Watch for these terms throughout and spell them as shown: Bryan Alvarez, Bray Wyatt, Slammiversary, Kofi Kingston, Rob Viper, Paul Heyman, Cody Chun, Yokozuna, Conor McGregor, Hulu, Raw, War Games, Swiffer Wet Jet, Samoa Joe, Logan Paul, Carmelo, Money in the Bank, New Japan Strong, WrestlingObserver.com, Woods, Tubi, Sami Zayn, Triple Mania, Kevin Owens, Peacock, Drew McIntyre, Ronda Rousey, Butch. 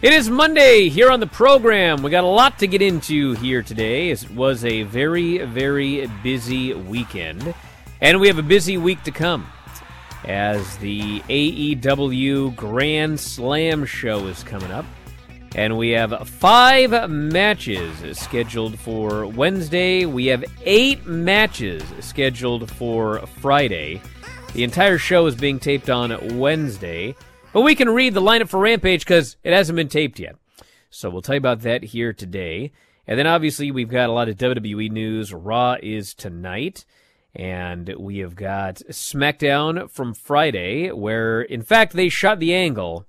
It is Monday here on the program. We got a lot to get into here today. It was a very, very busy weekend, and we have a busy week to come as the AEW Grand Slam show is coming up, and we have 5 matches scheduled for Wednesday. We have 8 matches scheduled for Friday. The entire show is being taped on Wednesday. But we can read the lineup for Rampage because it hasn't been taped yet. So we'll tell you about that here today. And then obviously we've got a lot of WWE news. Raw is tonight. And we have got SmackDown from Friday, where in fact they shot the angle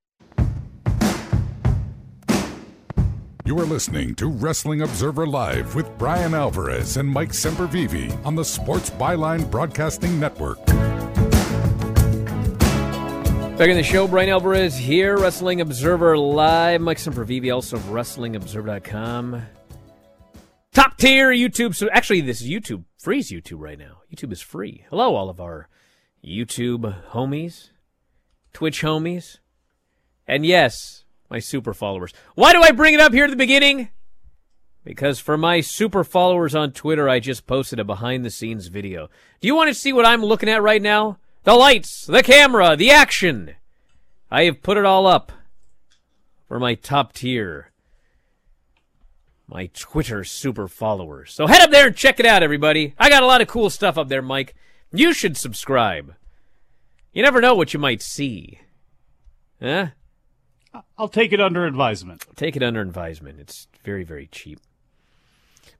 You are listening to Wrestling Observer Live with Bryan Alvarez and Mike Sempervivi on the Sports Byline Broadcasting Network. Back in the show, Bryan Alvarez here, Wrestling Observer Live. Mike Sempervivi, also of WrestlingObserver.com. Top tier YouTube. So actually, this is YouTube. Free's YouTube right now. YouTube is free. Hello, all of our YouTube homies, Twitch homies, and yes, my super followers. Why do I bring it up here at the beginning? Because for my super followers on Twitter, I just posted a behind-the-scenes video. Do you want to see what I'm looking at right now? The lights, the camera, the action. I have put it all up for my top tier, my Twitter super followers. So head up there and check it out, everybody. I got a lot of cool stuff up there, Mike. You should subscribe. You never know what you might see. Huh? I'll take it under advisement. Take it under advisement. It's very, very cheap.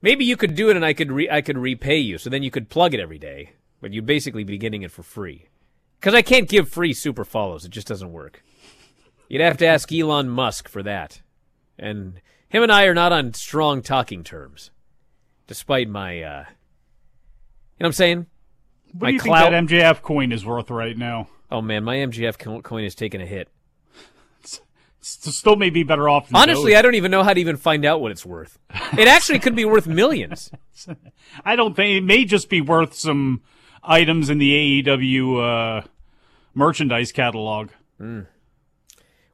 Maybe you could do it and I could repay you, so then you could plug it every day. But you'd basically be getting it for free. Because I can't give free super follows. It just doesn't work. You'd have to ask Elon Musk for that. And him and I are not on strong talking terms. Despite my, you know what I'm saying? What do you think that MJF coin is worth right now? Oh, man, my MJF coin is taking a hit. It's still may be better off than honestly, those. I don't even know how to even find out what it's worth. It actually could be worth millions. I don't think. It may just be worth some items in the AEW merchandise catalog. Mm.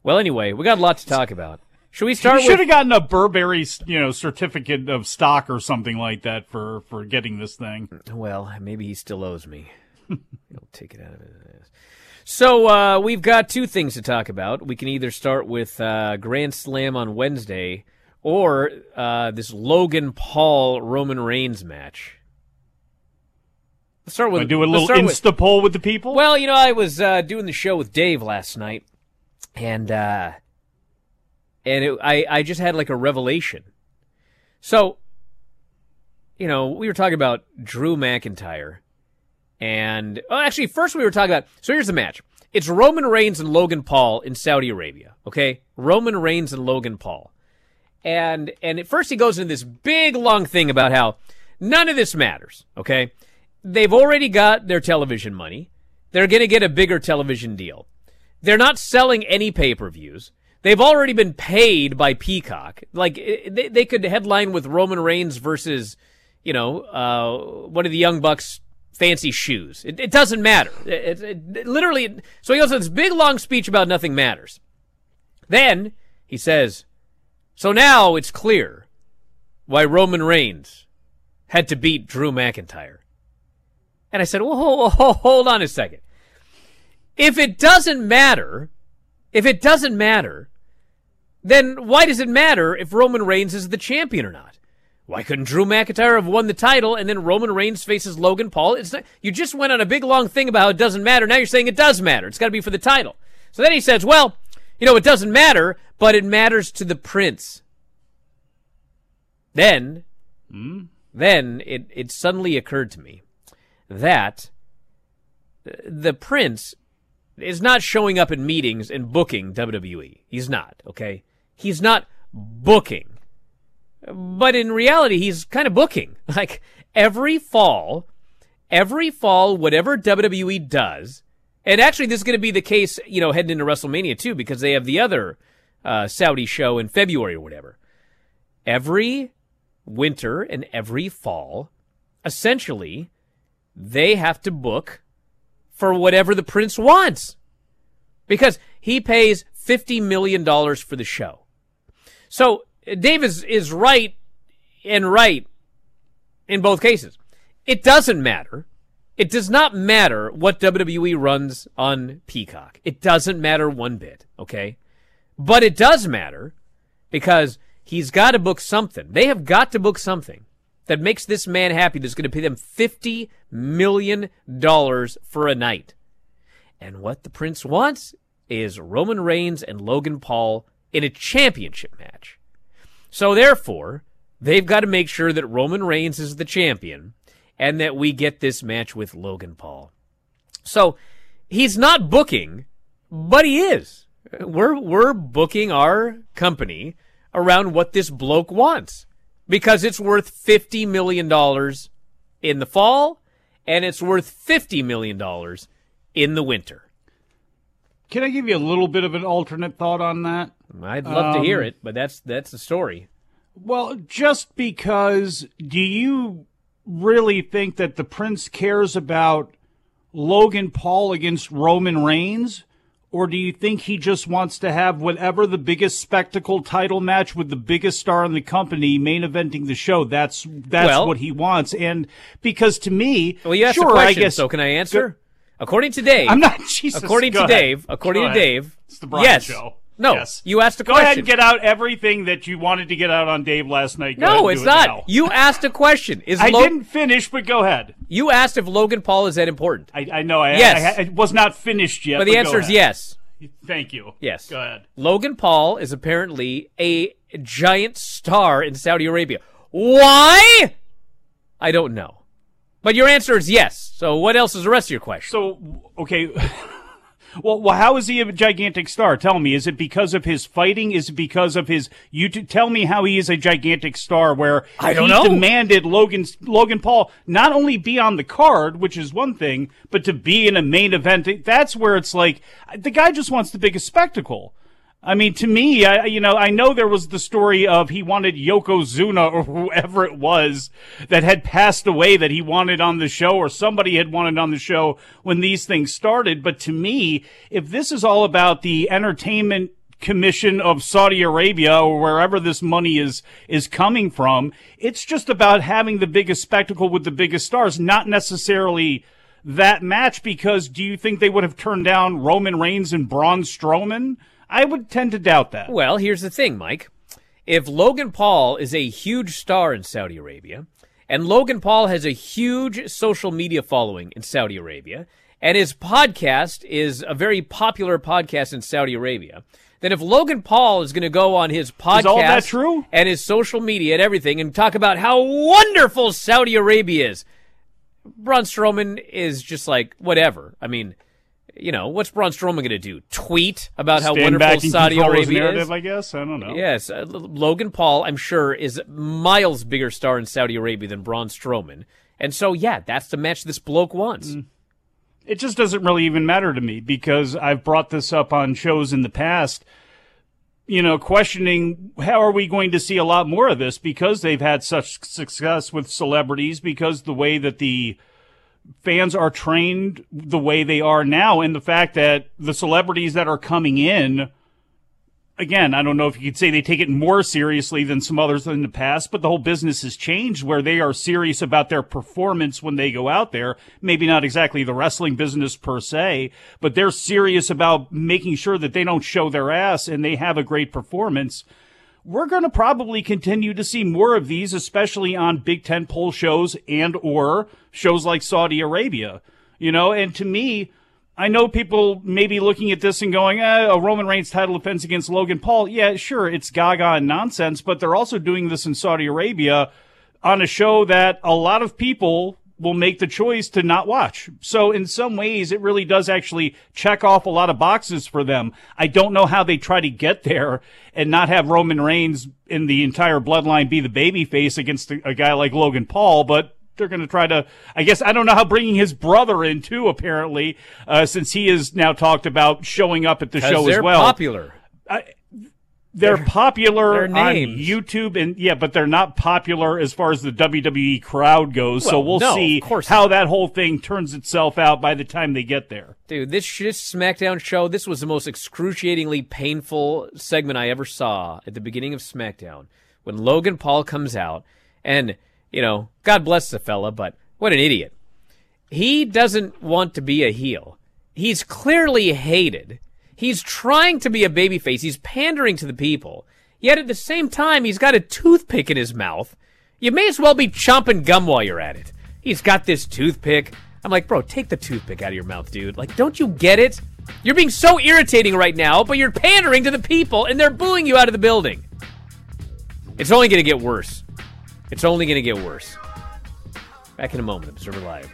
Well, anyway, we got a lot to talk about. Should we start? You should have gotten a Burberry, certificate of stock or something like that for getting this thing. Well, maybe he still owes me. He'll take it out of his ass. So we've got two things to talk about. We can either start with Grand Slam on Wednesday or this Logan Paul Roman Reigns match. Let's start with. Do a little Insta poll with the people. Well, I was doing the show with Dave last night, and I just had like a revelation. So, we were talking about Drew McIntyre, and actually, first we were talking about. So here's the match. It's Roman Reigns and Logan Paul in Saudi Arabia. Okay, Roman Reigns and Logan Paul, and at first he goes into this big long thing about how none of this matters. Okay. They've already got their television money. They're going to get a bigger television deal. They're not selling any pay-per-views. They've already been paid by Peacock. Like, they could headline with Roman Reigns versus, one of the Young Bucks' fancy shoes. It doesn't matter. It literally. So he goes on this big, long speech about nothing matters. Then he says, so now it's clear why Roman Reigns had to beat Drew McIntyre. And I said, whoa, hold on a second. If it doesn't matter, then why does it matter if Roman Reigns is the champion or not? Why couldn't Drew McIntyre have won the title and then Roman Reigns faces Logan Paul? It's not, you just went on a big long thing about how it doesn't matter. Now you're saying it does matter. It's got to be for the title. So then he says, well, you know, it doesn't matter, but it matters to the prince. Then it suddenly occurred to me that the prince is not showing up in meetings and booking WWE. He's not, okay? He's not booking. But in reality, he's kind of booking. Like, every fall, whatever WWE does, and actually this is going to be the case, you know, heading into WrestleMania, too, because they have the other Saudi show in February or whatever. Every winter and every fall, essentially, they have to book for whatever the prince wants, because he pays $50 million for the show. So Dave is right in both cases. It doesn't matter. It does not matter what WWE runs on Peacock. It doesn't matter one bit, okay? But it does matter because he's got to book something. They have got to book something that makes this man happy that's going to pay them $50 million for a night. And what the prince wants is Roman Reigns and Logan Paul in a championship match. So, therefore, they've got to make sure that Roman Reigns is the champion and that we get this match with Logan Paul. So, he's not booking, but he is. We're booking our company around what this bloke wants because it's worth $50 million in the fall and it's worth $50 million in the winter. Can I give you a little bit of an alternate thought on that? I'd love to hear it, but that's the story. Well, just because, do you really think that the prince cares about Logan Paul against Roman Reigns? Or do you think he just wants to have whatever the biggest spectacle title match with the biggest star in the company main eventing the show? That's what he wants. And because to me, well, you asked a question, I guess, so can I answer? According to Dave, I'm not Jesus. According to Dave, it's the Brian show. No, yes. You asked a question. Go ahead and get out everything that you wanted to get out on Dave last night. No, it's not. Now. You asked a question. I didn't finish, but go ahead. You asked if Logan Paul is that important. I know. Yes. I was not finished yet. But the answer is yes. Thank you. Yes. Go ahead. Logan Paul is apparently a giant star in Saudi Arabia. Why? I don't know. But your answer is yes. So what else is the rest of your question? So, okay. Well, how is he a gigantic star? Tell me. Is it because of his fighting? Is it because of his YouTube? Tell me how he is a gigantic star where I don't know. Demanded Logan Paul not only be on the card, which is one thing, but to be in a main event. That's where it's like the guy just wants the biggest spectacle. I mean, to me, I know there was the story of he wanted Yokozuna or whoever it was that had passed away that he wanted on the show or somebody had wanted on the show when these things started. But to me, if this is all about the entertainment commission of Saudi Arabia or wherever this money is coming from, it's just about having the biggest spectacle with the biggest stars, not necessarily that match, because do you think they would have turned down Roman Reigns and Braun Strowman? I would tend to doubt that. Well, here's the thing, Mike. If Logan Paul is a huge star in Saudi Arabia, and Logan Paul has a huge social media following in Saudi Arabia, and his podcast is a very popular podcast in Saudi Arabia, then if Logan Paul is going to go on his podcast, is all that true? And his social media and everything and talk about how wonderful Saudi Arabia is, Braun Strowman is just like, whatever. I mean, you know, what's Braun Strowman going to do? Tweet about how wonderful Saudi Arabia is? I guess. I don't know. Yes. Logan Paul, I'm sure, is miles bigger star in Saudi Arabia than Braun Strowman. And so, yeah, that's the match this bloke wants. It just doesn't really even matter to me because I've brought this up on shows in the past, you know, questioning how are we going to see a lot more of this because they've had such success with celebrities, because the way that the fans are trained the way they are now, and the fact that the celebrities that are coming in again, I don't know if you could say they take it more seriously than some others in the past, but the whole business has changed where they are serious about their performance when they go out there. Maybe not exactly the wrestling business per se, but they're serious about making sure that they don't show their ass and they have a great performance. We're going to probably continue to see more of these, especially on big tentpole shows and or shows like Saudi Arabia, you know, and to me, I know people may be looking at this and going, a Roman Reigns title defense against Logan Paul. Yeah, sure, it's gaga and nonsense, but they're also doing this in Saudi Arabia on a show that a lot of people will make the choice to not watch. So in some ways, it really does actually check off a lot of boxes for them. I don't know how they try to get there and not have Roman Reigns in the entire bloodline be the babyface against a guy like Logan Paul, but they're going to try to, I guess, I don't know how bringing his brother in too, apparently, since he is now talked about showing up at the show as well. Popular. They're popular. They're on YouTube, and yeah, but they're not popular as far as the WWE crowd goes. Well, so we'll see how that whole thing turns itself out by the time they get there. Dude, this SmackDown show, this was the most excruciatingly painful segment I ever saw at the beginning of SmackDown when Logan Paul comes out and, you know, God bless the fella, but what an idiot. He doesn't want to be a heel. He's clearly hated. He's trying to be a babyface. He's pandering to the people. Yet at the same time, he's got a toothpick in his mouth. You may as well be chomping gum while you're at it. He's got this toothpick. I'm like, bro, take the toothpick out of your mouth, dude. Like, don't you get it? You're being so irritating right now, but you're pandering to the people, and they're booing you out of the building. It's only going to get worse. It's only going to get worse. Back in a moment, Observer Live.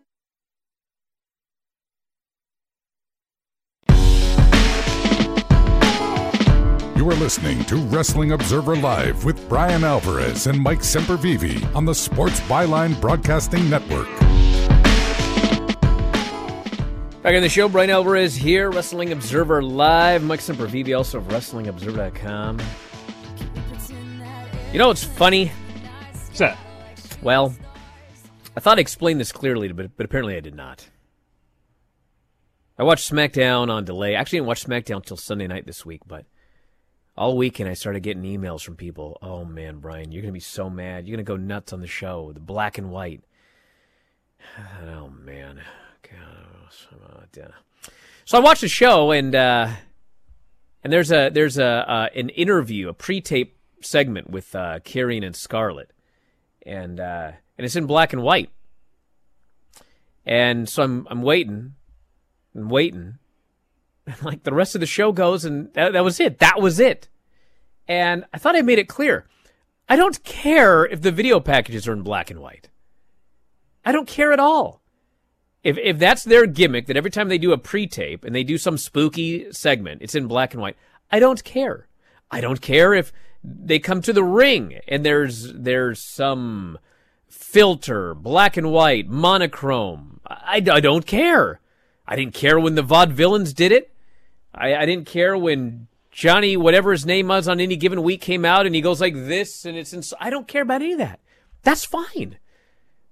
You are listening to Wrestling Observer Live with Bryan Alvarez and Mike Sempervivi on the Sports Byline Broadcasting Network. Back on the show, Bryan Alvarez here, Wrestling Observer Live. Mike Sempervivi, also of WrestlingObserver.com. You know what's funny? What's that? Well, I thought I explained this clearly, but apparently I did not. I watched SmackDown on delay. Actually, I didn't watch SmackDown until Sunday night this week, but all weekend, I started getting emails from people. Oh, man, Bryan, you're going to be so mad. You're going to go nuts on the show, the black and white. Oh, man. God. So I watched the show, and there's an interview, a pre-tape segment with Karrion and Scarlett, and it's in black and white. And so I'm waiting. Like the rest of the show goes, and that was it. That was it. And I thought I made it clear. I don't care if the video packages are in black and white. I don't care at all. If that's their gimmick, that every time they do a pre-tape and they do some spooky segment, it's in black and white, I don't care. I don't care if they come to the ring and there's some filter, black and white, monochrome. I don't care. I didn't care when the Vaudevillains did it. I didn't care when Johnny, whatever his name was, on any given week came out and he goes like this and it's I don't care about any of that. That's fine.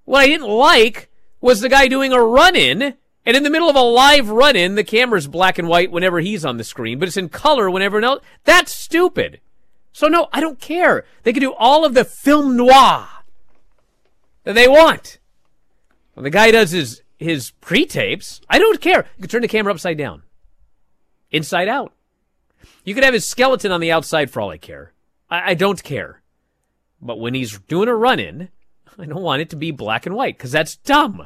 What I didn't like was the guy doing a run-in, and in the middle of a live run-in, the camera's black and white whenever he's on the screen, but it's in color when everyone else. That's stupid. So no, I don't care. They can do all of the film noir that they want. When the guy does his pre-tapes, I don't care. You could turn the camera upside down, inside out. You could have his skeleton on the outside for all I care. I don't care. But when he's doing a run-in, I don't want it to be black and white because that's dumb.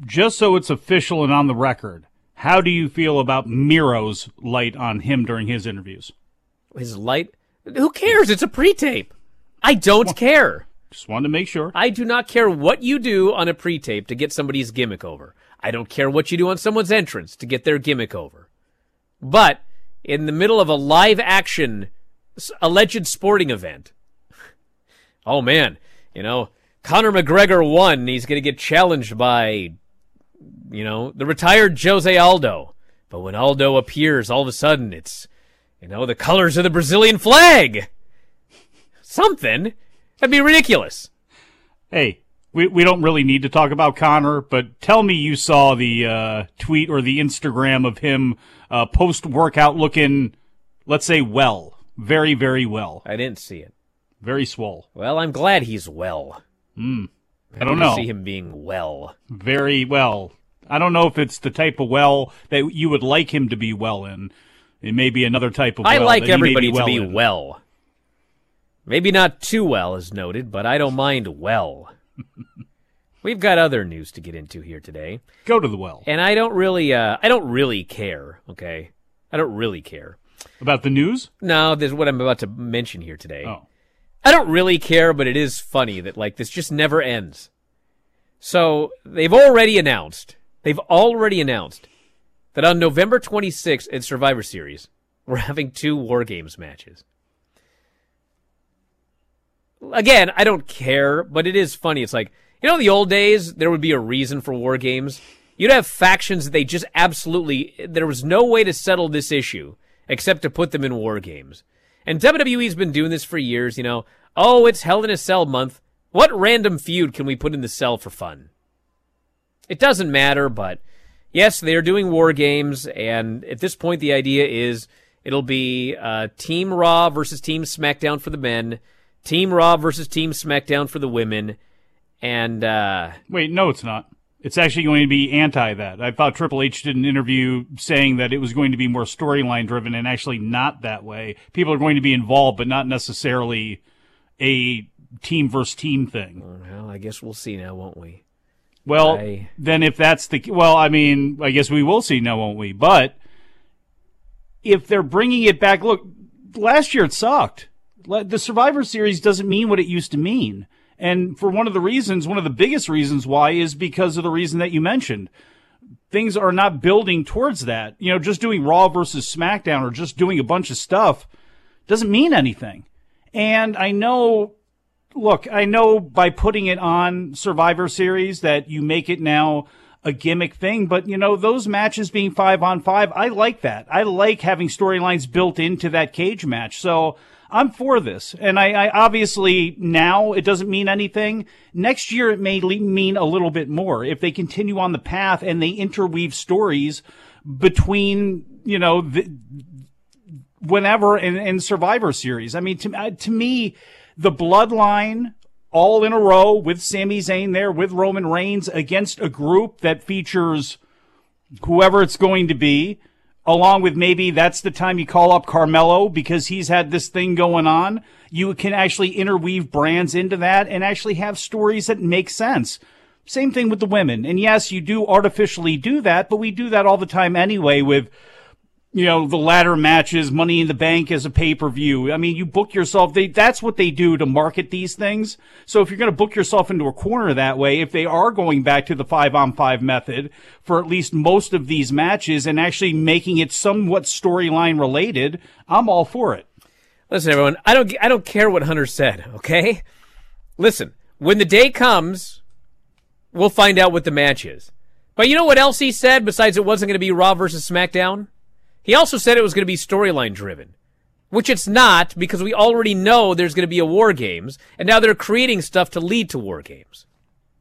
Just so it's official and on the record, how do you feel about Miro's light on him during his interviews? His light? Who cares? It's a pre-tape. I don't care. Just wanted to make sure. I do not care what you do on a pre-tape to get somebody's gimmick over. I don't care what you do on someone's entrance to get their gimmick over. But in the middle of a live-action alleged sporting event, oh, man, you know, Conor McGregor won. He's going to get challenged by, you know, the retired Jose Aldo. But when Aldo appears, all of a sudden it's, you know, the colors of the Brazilian flag. Something. That'd be ridiculous. Hey, we don't really need to talk about Connor, but tell me you saw the tweet or the Instagram of him post-workout looking, let's say, well. Very, very well. I didn't see it. Very swole. Well, I'm glad he's well. I don't know. I see him being well. Very well. I don't know if it's the type of well that you would like him to be well in. It may be another type of well. I like everybody to be well. Maybe not too well, as noted, but I don't mind well. We've got other news to get into here today. Go to the well. And I don't really care, okay? I don't really care. About the news? No, this is what I'm about to mention here today. Oh. I don't really care, but it is funny that, like, this just never ends. So they've already announced that on November 26th at Survivor Series, we're having 2 War Games matches. Again, I don't care, but it is funny. It's like, you know, in the old days, there would be a reason for War Games. You'd have factions that they just absolutely, there was no way to settle this issue except to put them in War Games. And WWE's been doing this for years, you know. Oh, it's Hell in a Cell month. What random feud can we put in the cell for fun? It doesn't matter, but yes, they're doing War Games, and at this point, the idea is it'll be Team Raw versus Team SmackDown for the men, Team Raw versus Team SmackDown for the women, and... Wait, no, it's not. It's actually going to be anti that. I thought Triple H did an interview saying that it was going to be more storyline-driven and actually not that way. People are going to be involved, but not necessarily a team-versus-team thing. Well, I guess we'll see now, won't we? Well, then if that's the... Well, I mean, I guess we will see now, won't we? But if they're bringing it back... Look, last year it sucked. The Survivor Series doesn't mean what it used to mean. And for one of the reasons, one of the biggest reasons why is because of the reason that you mentioned. Things are not building towards that. You know, just doing Raw versus SmackDown or just doing a bunch of stuff doesn't mean anything. And I know... Look, I know by putting it on Survivor Series that you make it now a gimmick thing, but, you know, those matches being 5-on-5, I like that. I like having storylines built into that cage match. So I'm for this. And I obviously now it doesn't mean anything. Next year it may mean a little bit more if they continue on the path and they interweave stories between, you know, whenever and Survivor Series. I mean, to me... The Bloodline, all in a row, with Sami Zayn there, with Roman Reigns, against a group that features whoever it's going to be, along with maybe that's the time you call up Carmelo because he's had this thing going on. You can actually interweave brands into that and actually have stories that make sense. Same thing with the women. And yes, you do artificially do that, but we do that all the time anyway with... You know, the ladder matches, Money in the Bank as a pay-per-view. I mean, you book yourself. That's what they do to market these things. So if you're going to book yourself into a corner that way, if they are going back to the 5-on-5 method for at least most of these matches and actually making it somewhat storyline related, I'm all for it. Listen, everyone, I don't care what Hunter said, okay? Listen, when the day comes, we'll find out what the match is. But you know what else he said besides it wasn't going to be Raw versus SmackDown? He also said it was going to be storyline-driven, which it's not because we already know there's going to be a War Games, and now they're creating stuff to lead to War Games.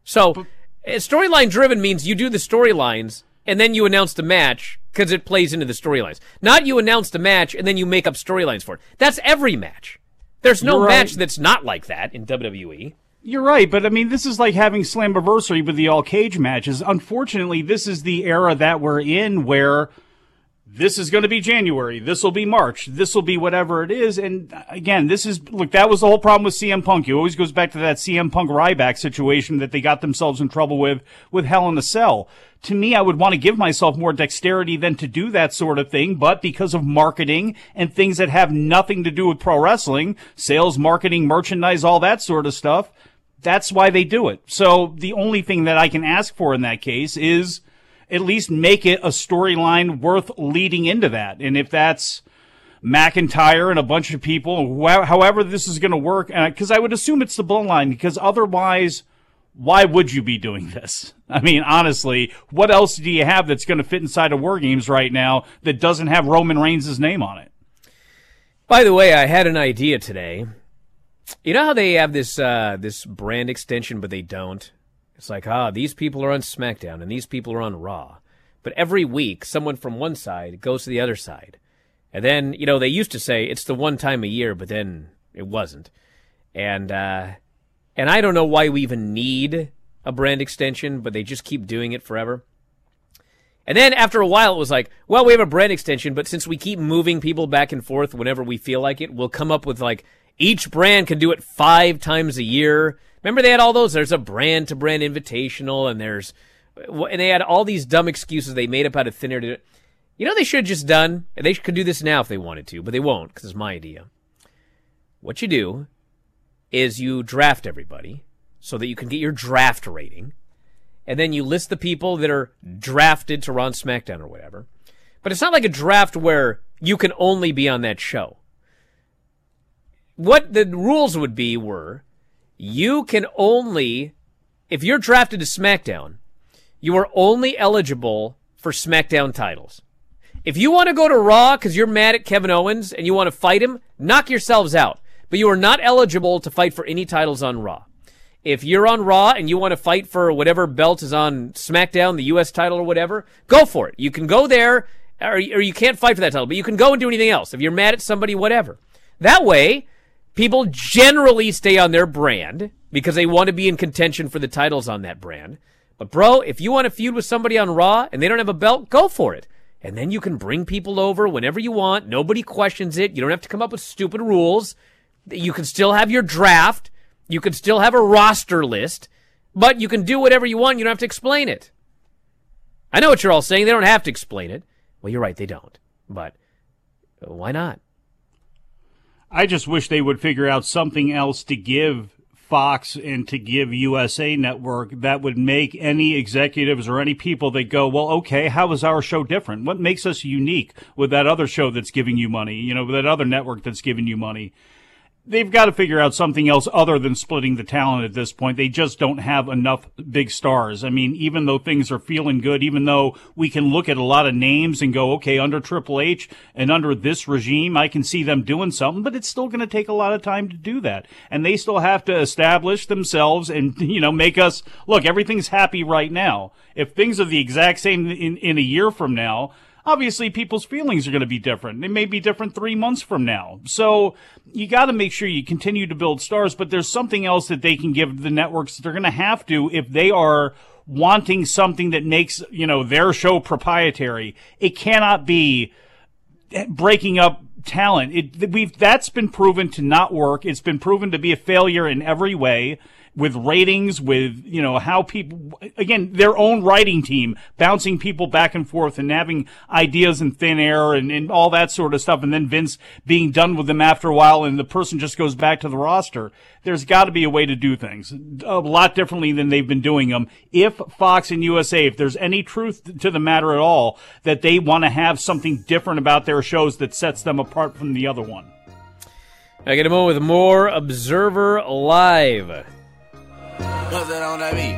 So storyline-driven means you do the storylines, and then you announce the match because it plays into the storylines. Not you announce the match, and then you make up storylines for it. That's every match. There's no match that's not like that in WWE. You're right, but I mean, this is like having Slammiversary with the all-cage matches. Unfortunately, this is the era that we're in where... This is going to be January. This will be March. This will be whatever it is. And again, this is, look, that was the whole problem with CM Punk. It always goes back to that CM Punk Ryback situation that they got themselves in trouble with Hell in a Cell. To me, I would want to give myself more dexterity than to do that sort of thing. But because of marketing and things that have nothing to do with pro wrestling, sales, marketing, merchandise, all that sort of stuff, that's why they do it. So the only thing that I can ask for in that case is, at least make it a storyline worth leading into that. And if that's McIntyre and a bunch of people, however this is going to work, because I would assume it's the Bloodline, because otherwise, why would you be doing this? I mean, honestly, what else do you have that's going to fit inside of War Games right now that doesn't have Roman Reigns' name on it? By the way, I had an idea today. You know how they have this brand extension, but they don't? It's like, these people are on SmackDown and these people are on Raw. But every week, someone from one side goes to the other side. And then, you know, they used to say it's the one time a year, but then it wasn't. And I don't know why we even need a brand extension, but they just keep doing it forever. And then after a while, it was like, well, we have a brand extension, but since we keep moving people back and forth whenever we feel like it, we'll come up with, like, each brand can do it 5 times a year. Remember they had all those? There's a brand-to-brand invitational, and they had all these dumb excuses they made up out of thin air. You know they should have just done? They could do this now if they wanted to, but they won't because it's my idea. What you do is you draft everybody so that you can get your draft rating, and then you list the people that are drafted to Raw and SmackDown or whatever. But it's not like a draft where you can only be on that show. What the rules would be were... You can only, if you're drafted to SmackDown, you are only eligible for SmackDown titles. If you want to go to Raw because you're mad at Kevin Owens and you want to fight him, knock yourselves out. But you are not eligible to fight for any titles on Raw. If you're on Raw and you want to fight for whatever belt is on SmackDown, the U.S. title or whatever, go for it. You can go there, or you can't fight for that title, but you can go and do anything else. If you're mad at somebody, whatever. That way... People generally stay on their brand because they want to be in contention for the titles on that brand. But, bro, if you want to feud with somebody on Raw and they don't have a belt, go for it. And then you can bring people over whenever you want. Nobody questions it. You don't have to come up with stupid rules. You can still have your draft. You can still have a roster list. but you can do whatever you want. You don't have to explain it. I know what you're all saying. They don't have to explain it. Well, you're right. They don't. But why not? I just wish they would figure out something else to give Fox and to give USA Network that would make any executives or any people that go, well, okay, how is our show different? What makes us unique with that other show that's giving you money, you know, with that other network that's giving you money? They've got to figure out something else other than splitting the talent at this point. They just don't have enough big stars. I mean, even though things are feeling good, even though we can look at a lot of names and go, okay, under Triple H and under this regime, I can see them doing something, but it's still going to take a lot of time to do that. And they still have to establish themselves and, you know, make us look, everything's happy right now. If things are the exact same in a year from now, obviously, people's feelings are going to be different. They may be different 3 months from now. So you got to make sure you continue to build stars, but there's something else that they can give the networks that they're going to have to if they are wanting something that makes, you know, their show proprietary. It cannot be breaking up talent. That's been proven to not work. It's been proven to be a failure in every way. With ratings, with, you know, how people, again, their own writing team, bouncing people back and forth and having ideas in thin air and all that sort of stuff. And then Vince being done with them after a while and the person just goes back to the roster. There's got to be a way to do things a lot differently than they've been doing them. If Fox and USA, if there's any truth to the matter at all, that they want to have something different about their shows that sets them apart from the other one. I get a moment with more Observer Live. Cause it on that beat.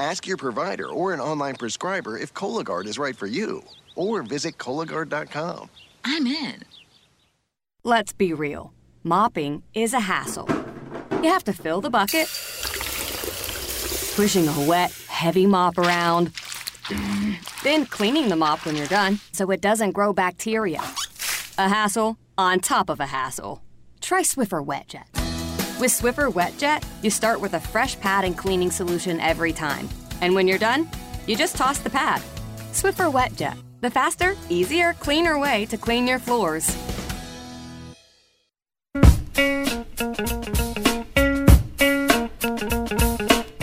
Ask your provider or an online prescriber if Cologuard is right for you, or visit Cologuard.com. I'm in. Let's be real. Mopping is a hassle. You have to fill the bucket, pushing a wet, heavy mop around, then cleaning the mop when you're done so it doesn't grow bacteria. A hassle on top of a hassle. Try Swiffer Wet Jet. With Swiffer Wet Jet, you start with a fresh pad and cleaning solution every time. And when you're done, you just toss the pad. Swiffer Wet Jet, the faster, easier, cleaner way to clean your floors.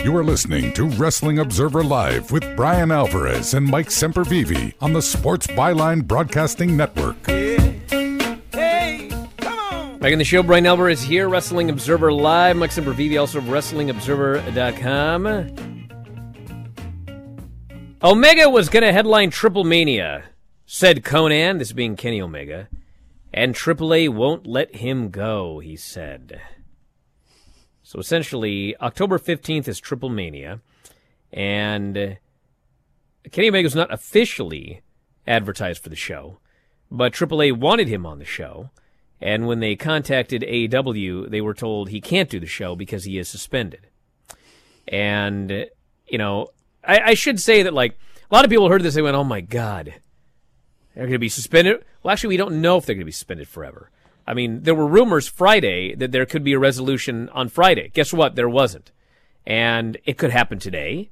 You are listening to Wrestling Observer Live with Bryan Alvarez and Mike Sempervivi on the Sports Byline Broadcasting Network. Back in the show, Bryan Alvarez here, Wrestling Observer Live. Mike Sempervivi, also WrestlingObserver.com. Omega was going to headline Triple Mania, said Conan, this being Kenny Omega, and AAA won't let him go, he said. So essentially, October 15th is Triple Mania, and Kenny Omega's not officially advertised for the show, but AAA wanted him on the show, and when they contacted AEW, they were told he can't do the show because he is suspended. And, you know, I should say that, like, a lot of people heard this, they went, oh my God, they're going to be suspended? Well, actually, we don't know if they're going to be suspended forever. I mean, there were rumors Friday that there could be a resolution on Friday. Guess what? There wasn't. And it could happen today.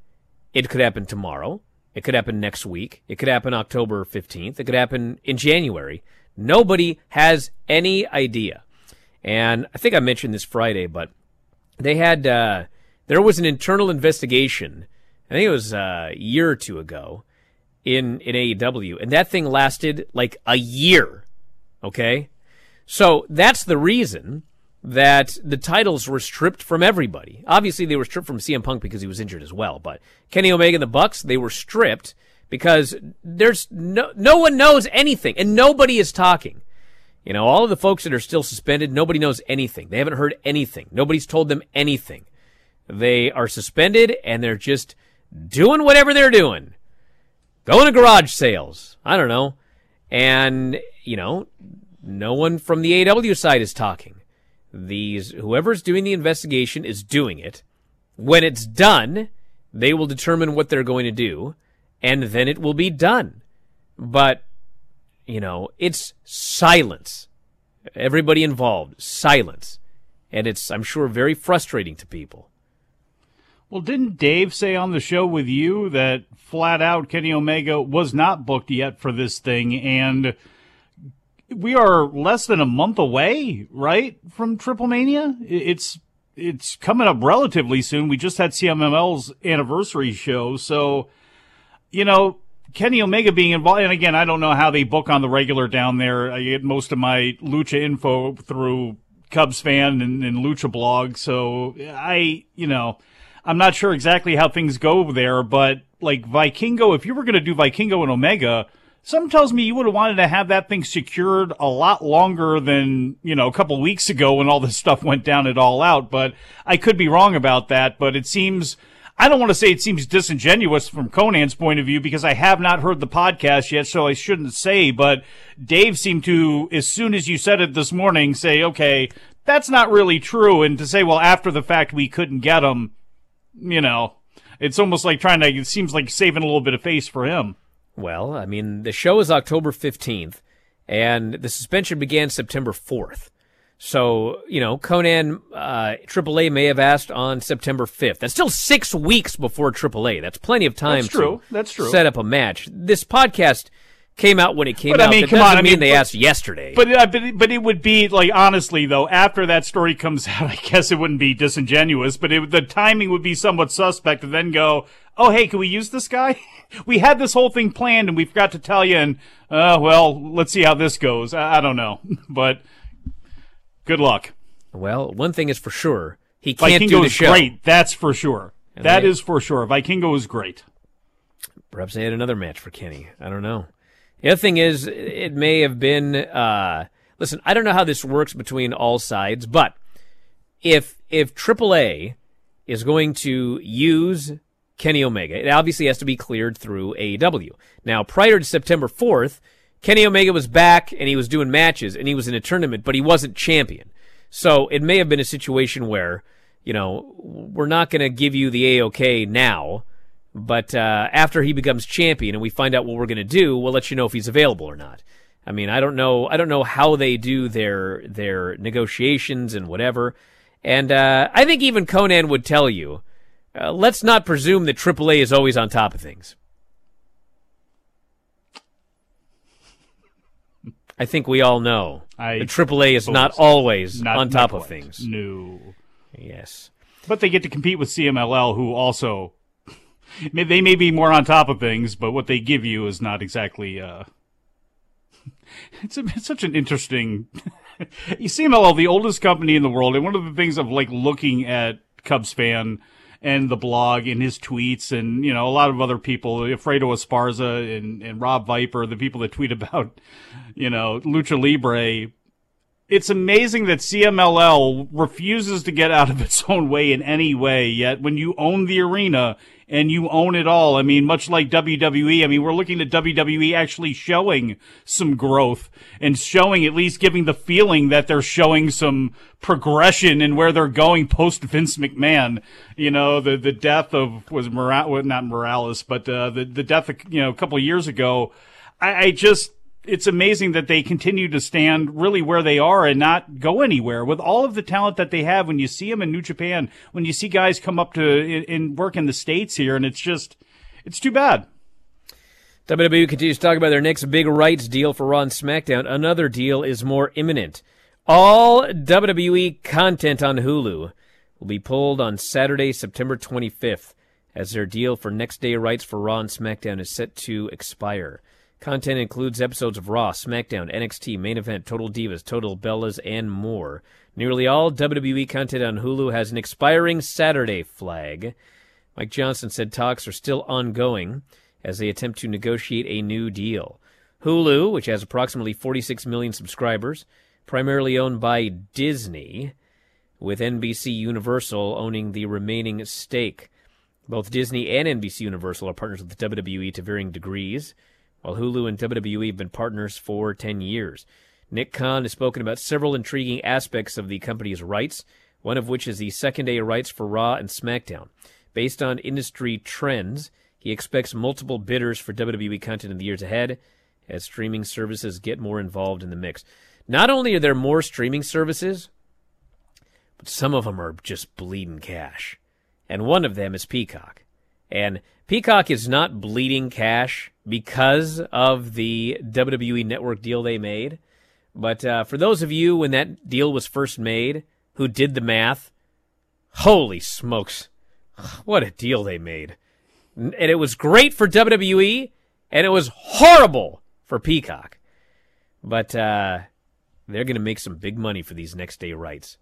It could happen tomorrow. It could happen next week. It could happen October 15th. It could happen in January. Nobody has any idea. And I think I mentioned this Friday, but they had, there was an internal investigation. I think it was a year or two ago in AEW. And that thing lasted like a year. Okay? So that's the reason that the titles were stripped from everybody. Obviously, they were stripped from CM Punk because he was injured as well. But Kenny Omega and the Bucks, they were stripped because there's no one knows anything, and nobody is talking. You know, all of the folks that are still suspended, nobody knows anything. They haven't heard anything. Nobody's told them anything. They are suspended, and they're just doing whatever they're doing. Going to garage sales. I don't know. And, you know, no one from the AEW side is talking. Whoever's doing the investigation is doing it. When it's done, they will determine what they're going to do, and then it will be done. But, you know, it's silence. Everybody involved, silence. And it's, I'm sure, very frustrating to people. Well, didn't Dave say on the show with you that flat out Kenny Omega was not booked yet for this thing, and we are less than a month away, right, from Triple Mania? It's coming up relatively soon. We just had CMLL's anniversary show. So, you know, Kenny Omega being involved, and again, I don't know how they book on the regular down there. I get most of my Lucha info through Cubs Fan and Lucha Blog. So I'm not sure exactly how things go there, but like Vikingo, if you were going to do Vikingo and Omega, something tells me you would have wanted to have that thing secured a lot longer than, you know, a couple weeks ago when all this stuff went down at All Out. But I could be wrong about that. But it seems, I don't want to say it seems disingenuous from Conan's point of view because I have not heard the podcast yet, so I shouldn't say. But Dave seemed to, as soon as you said it this morning, say, okay, that's not really true. And to say, well, after the fact, we couldn't get him, you know, it's almost like it seems like saving a little bit of face for him. Well, I mean, the show is October 15th, and the suspension began September 4th. So, you know, Conan, AAA may have asked on September 5th. That's still 6 weeks before AAA. That's plenty of time to set up a match. This podcast came out when it came out. I mean, that they asked yesterday. But it would be, like, honestly, though, after that story comes out, I guess it wouldn't be disingenuous, but the timing would be somewhat suspect to then go, oh, hey, can we use this guy? We had this whole thing planned, and we forgot to tell you, and, well, let's see how this goes. I don't know, but good luck. Well, one thing is for sure. He can't do the show. Vikingo is great. That's for sure. That is for sure. Vikingo is great. Perhaps they had another match for Kenny. I don't know. The other thing is, it may have been listen, I don't know how this works between all sides, but if AAA is going to use Kenny Omega, it obviously has to be cleared through AEW. Now, prior to September 4th, Kenny Omega was back and he was doing matches and he was in a tournament, but he wasn't champion. So it may have been a situation where, you know, we're not going to give you the AOK now, but after he becomes champion and we find out what we're going to do, we'll let you know if he's available or not. I mean, I don't know how they do their negotiations and whatever. And I think even Conan would tell you, let's not presume that AAA is always on top of things. I think we all know that AAA is not always on top of things. No. Yes. But they get to compete with CMLL, who also, they may be more on top of things, but what they give you is not exactly... It's such an interesting... CMLL, the oldest company in the world, and one of the things of like looking at Cubs fan and the blog and his tweets and, you know, a lot of other people, Alfredo Esparza and Rob Viper, the people that tweet about, you know, Lucha Libre. It's amazing that CMLL refuses to get out of its own way in any way, yet when you own the arena and you own it all, I mean, much like WWE, I mean, we're looking at WWE actually showing some growth and showing, at least giving the feeling that they're showing some progression in where they're going post Vince McMahon. You know, the death of, was Morales, not Morales, but the death of, you know, a couple of years ago. I just... It's amazing that they continue to stand really where they are and not go anywhere with all of the talent that they have. When you see them in New Japan, when you see guys come up to and work in the States here, and it's just, it's too bad. WWE continues to talk about their next big rights deal for Raw and SmackDown. Another deal is more imminent. All WWE content on Hulu will be pulled on Saturday, September 25th, as their deal for next day rights for Raw and SmackDown is set to expire. Content includes episodes of Raw, SmackDown, NXT, Main Event, Total Divas, Total Bellas, and more. Nearly all WWE content on Hulu has an expiring Saturday flag. Mike Johnson said talks are still ongoing as they attempt to negotiate a new deal. Hulu, which has approximately 46 million subscribers, primarily owned by Disney, with NBC Universal owning the remaining stake. Both Disney and NBC Universal are partners with the WWE to varying degrees, while Hulu and WWE have been partners for 10 years. Nick Khan has spoken about several intriguing aspects of the company's rights, one of which is the second-day rights for Raw and SmackDown. Based on industry trends, he expects multiple bidders for WWE content in the years ahead as streaming services get more involved in the mix. Not only are there more streaming services, but some of them are just bleeding cash. And one of them is Peacock. And Peacock is not bleeding cash because of the WWE Network deal they made. But for those of you, when that deal was first made, who did the math, holy smokes, what a deal they made. And it was great for WWE, and it was horrible for Peacock. But they're going to make some big money for these next day rights.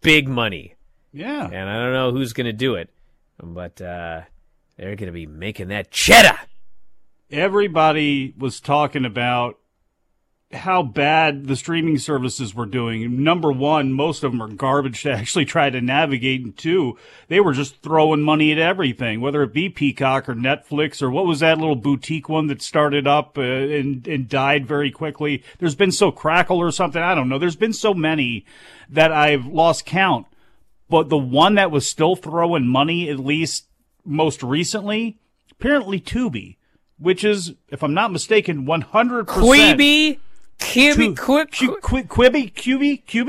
Big money. Yeah. And I don't know who's going to do it, but... They're going to be making that cheddar. Everybody was talking about how bad the streaming services were doing. Number one, most of them are garbage to actually try to navigate. And two, they were just throwing money at everything, whether it be Peacock or Netflix or what was that little boutique one that started up and died very quickly. There's been so Crackle or something. I don't know. There's been so many that I've lost count. But the one that was still throwing money, at least most recently, apparently Tubi, which is, if I'm not mistaken, 100%. Quibi?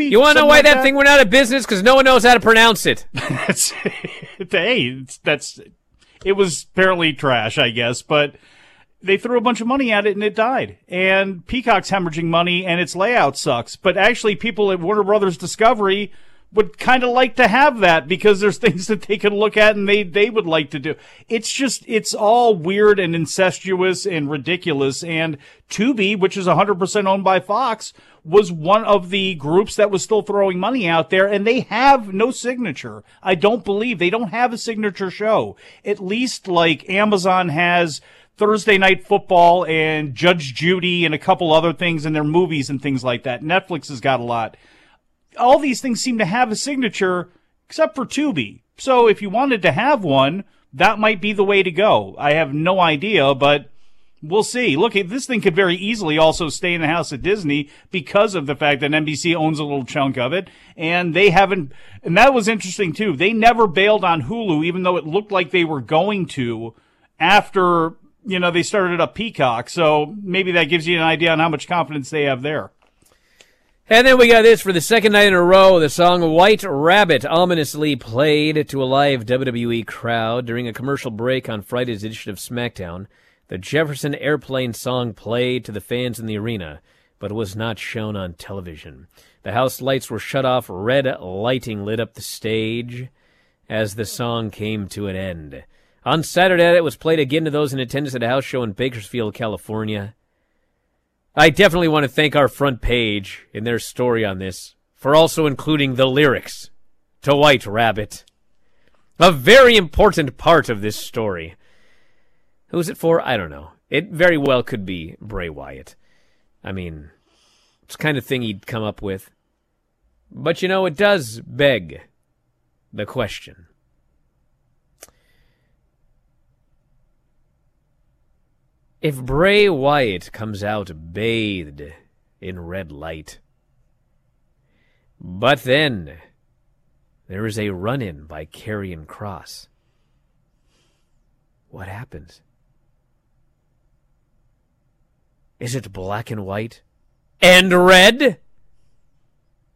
You want to know why like that thing went out of business? Because no one knows how to pronounce it. It was apparently trash, I guess, but they threw a bunch of money at it and it died. And Peacock's hemorrhaging money and its layout sucks. But actually, people at Warner Brothers Discovery would kind of like to have that because there's things that they can look at and they would like to do. It's just, it's all weird and incestuous and ridiculous. And Tubi, which is 100% owned by Fox, was one of the groups that was still throwing money out there, and they have no signature. I don't believe they don't have a signature show. At least like Amazon has Thursday Night Football and Judge Judy and a couple other things in their movies and things like that. Netflix has got a lot. All these things seem to have a signature, except for Tubi. So if you wanted to have one, that might be the way to go. I have no idea, but we'll see. Look, this thing could very easily also stay in the house at Disney because of the fact that NBC owns a little chunk of it, and they haven't, and that was interesting too. They never bailed on Hulu, even though it looked like they were going to after, you know, they started up Peacock. So maybe that gives you an idea on how much confidence they have there. And then we got this for the second night in a row. The song White Rabbit ominously played to a live WWE crowd during a commercial break on Friday's edition of SmackDown. The Jefferson Airplane song played to the fans in the arena, but was not shown on television. The house lights were shut off. Red lighting lit up the stage as the song came to an end. On Saturday, it was played again to those in attendance at a house show in Bakersfield, California. I definitely want to thank our front page in their story on this for also including the lyrics to White Rabbit. A very important part of this story. Who's it for? I don't know. It very well could be Bray Wyatt. I mean, it's the kind of thing he'd come up with. But, you know, it does beg the question. If Bray Wyatt comes out bathed in red light, but then there is a run-in by Karrion Kross, what happens? Is it black and white and red?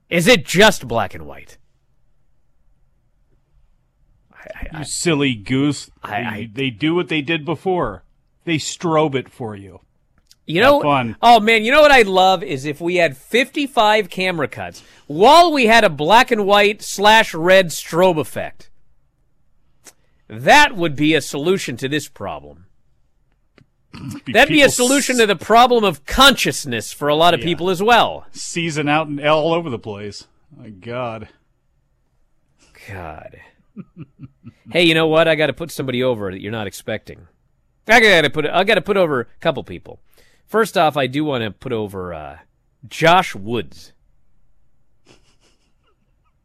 Is it just black and white? You silly goose. They do what they did before. They strobe it for you. You know, fun. Oh man, you know what I'd love is if we had 55 camera cuts while we had a black and white / red strobe effect. That would be a solution to this problem. That'd be a solution to the problem of consciousness for a lot of people as well. Season out and all over the place. My God. God. Hey, you know what? I got to put somebody over that you're not expecting. I got to put over a couple people. First off, I do want to put over Josh Woods.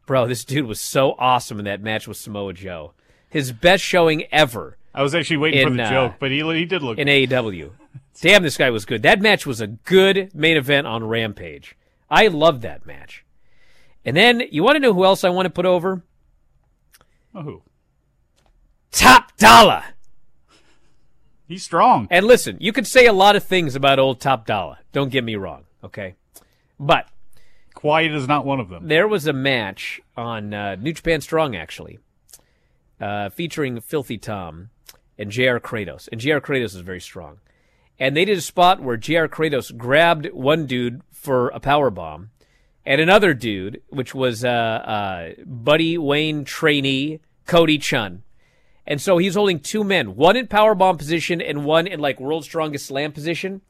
Bro, this dude was so awesome in that match with Samoa Joe. His best showing ever. I was actually waiting for the joke, but he did look good. In AEW. Damn, this guy was good. That match was a good main event on Rampage. I loved that match. And then, you want to know who else I want to put over? Oh, who? Top Dolla! He's strong. And listen, you could say a lot of things about old Top Dolla. Don't get me wrong, okay? But quiet is not one of them. There was a match on New Japan Strong, actually, featuring Filthy Tom and JR Kratos. And JR Kratos is very strong. And they did a spot where JR Kratos grabbed one dude for a powerbomb and another dude, which was Buddy Wayne trainee Cody Chun. And so he's holding two men, one in powerbomb position and one in, like, World's Strongest Slam position.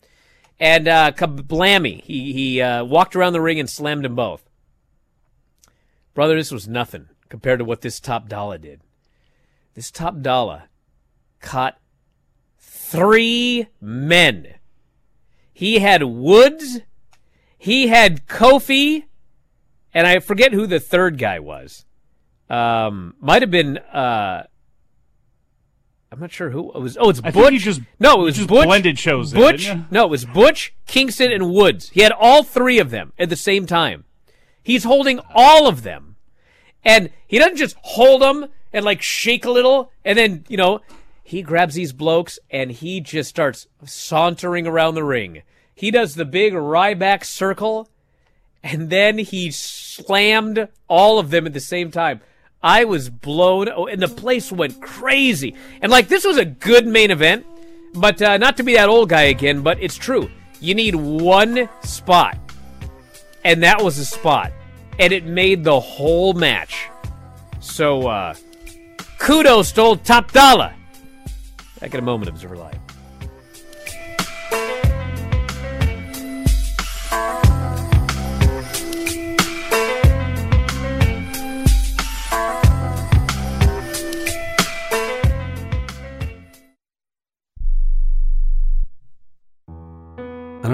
And kablammy, he walked around the ring and slammed them both. Brother, this was nothing compared to what this Top Dolla did. This Top Dolla caught three men. He had Woods, he had Kofi, and I forget who the third guy was. Might have been... I'm not sure who it was. Oh, it's Butch. It was Butch. Blended shows. Butch. No, it was Butch, Kingston, and Woods. He had all three of them at the same time. He's holding all of them, and he doesn't just hold them and like shake a little, and then he grabs these blokes and he just starts sauntering around the ring. He does the big Ryback circle, and then he slammed all of them at the same time. I was blown, and the place went crazy. And, this was a good main event, but not to be that old guy again, but it's true. You need one spot, and that was a spot, and it made the whole match. So, kudos to old Top Dolla. Back in a moment, Observer Live. I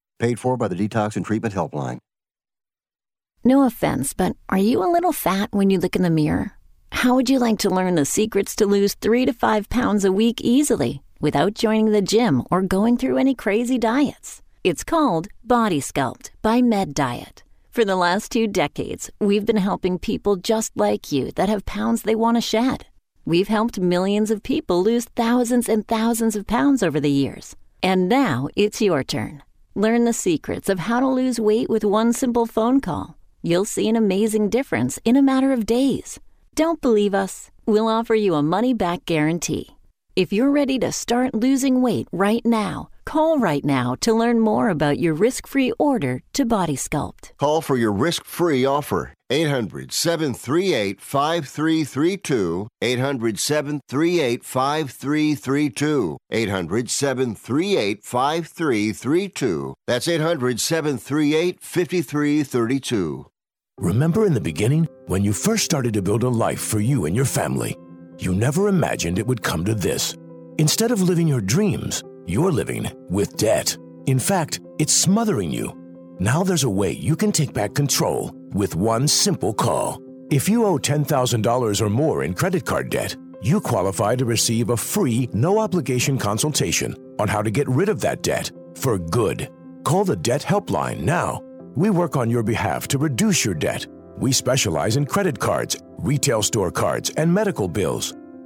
Paid for by the Detox and Treatment Helpline. No offense, but are you a little fat when you look in the mirror? How would you like to learn the secrets to lose 3 to 5 pounds a week easily without joining the gym or going through any crazy diets? It's called Body Sculpt by Med Diet. For the last 2 decades, we've been helping people just like you that have pounds they want to shed. We've helped millions of people lose thousands and thousands of pounds over the years. And now it's your turn. Learn the secrets of how to lose weight with one simple phone call. You'll see an amazing difference in a matter of days. Don't believe us? We'll offer you a money-back guarantee. If you're ready to start losing weight right now, call right now to learn more about your risk-free order to Body Sculpt. Call for your risk-free offer. 800-738-5332. 800-738-5332. 800-738-5332. That's 800-738-5332. Remember in the beginning, when you first started to build a life for you and your family, you never imagined it would come to this. Instead of living your dreams, you're living with debt. In fact, it's smothering you. Now there's a way you can take back control with one simple call. If you owe $10,000 or more in credit card debt, you qualify to receive a free, no-obligation consultation on how to get rid of that debt for good. Call the Debt Helpline now. We work on your behalf to reduce your debt. We specialize in credit cards, retail store cards, and medical bills.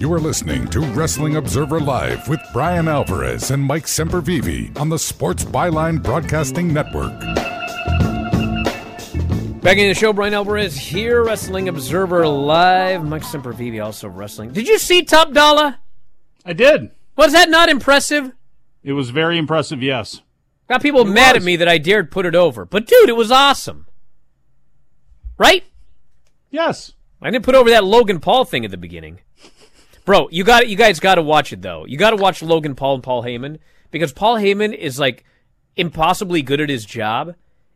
You are listening to Wrestling Observer Live with Bryan Alvarez and Mike Sempervivi on the Sports Byline Broadcasting Network. Back in the show, Bryan Alvarez here, Wrestling Observer Live. Mike Sempervivi also wrestling. Did you see Top Dolla? I did. Was that not impressive? It was very impressive, yes. Got people mad at me that I dared put it over. But, dude, it was awesome. Right? Yes. I didn't put over that Logan Paul thing at the beginning. Bro, you guys got to watch it, though. You got to watch Logan Paul and Paul Heyman, because Paul Heyman is, like, impossibly good at his job.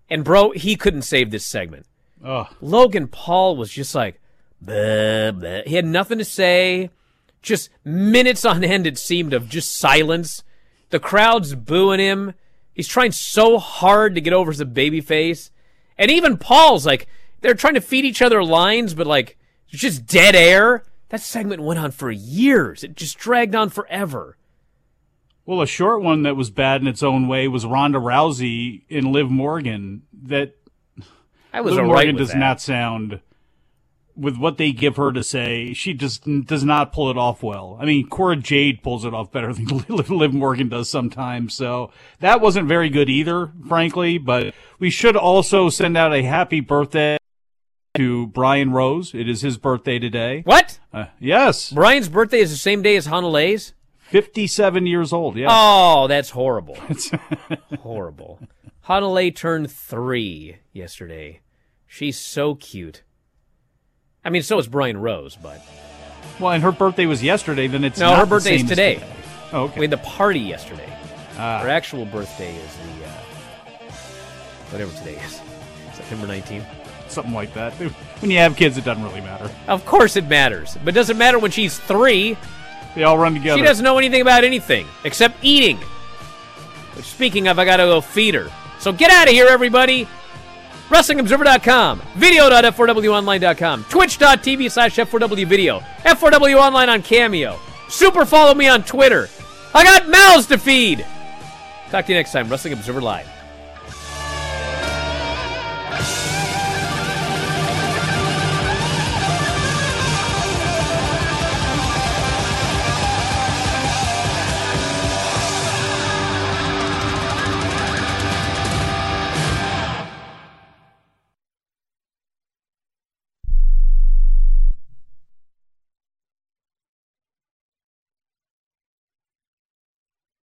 And, bro, he couldn't save this segment. Ugh. Logan Paul was just like, bleh, bleh. He had nothing to say. Just minutes on end, it seemed, of just silence. The crowd's booing him. He's trying so hard to get over as a babyface. And even Paul's like, they're trying to feed each other lines, but like, it's just dead air. That segment went on for years. It just dragged on forever. Well, a short one that was bad in its own way was Ronda Rousey and Liv Morgan. That I was Liv Morgan does not sound, with what they give her to say, she just does not pull it off well. I mean, Cora Jade pulls it off better than Liv Morgan does sometimes. So that wasn't very good either, frankly. But we should also send out a happy birthday to Brian Rose. It is his birthday today. What? Yes. Brian's birthday is the same day as Hanale's? 57 years old, yes. Oh, that's horrible. Horrible. Hanale turned 3 yesterday. She's so cute. I mean, so is Brian Rose, but... Well, and her birthday was yesterday, then it's no, her birthday is today. Oh, okay. We had the party yesterday. Her actual birthday is the... whatever today is. September 19th. Something like that. When you have kids, it doesn't really matter. Of course it matters. But it doesn't matter when she's 3. They all run together. She doesn't know anything about anything except eating. Which, speaking of, I gotta go feed her. So get out of here, everybody! WrestlingObserver.com, video.f4wonline.com, twitch.tv/f4wvideo, f4wonline on Cameo. Super follow me on Twitter. I got mouths to feed. Talk to you next time, Wrestling Observer Live.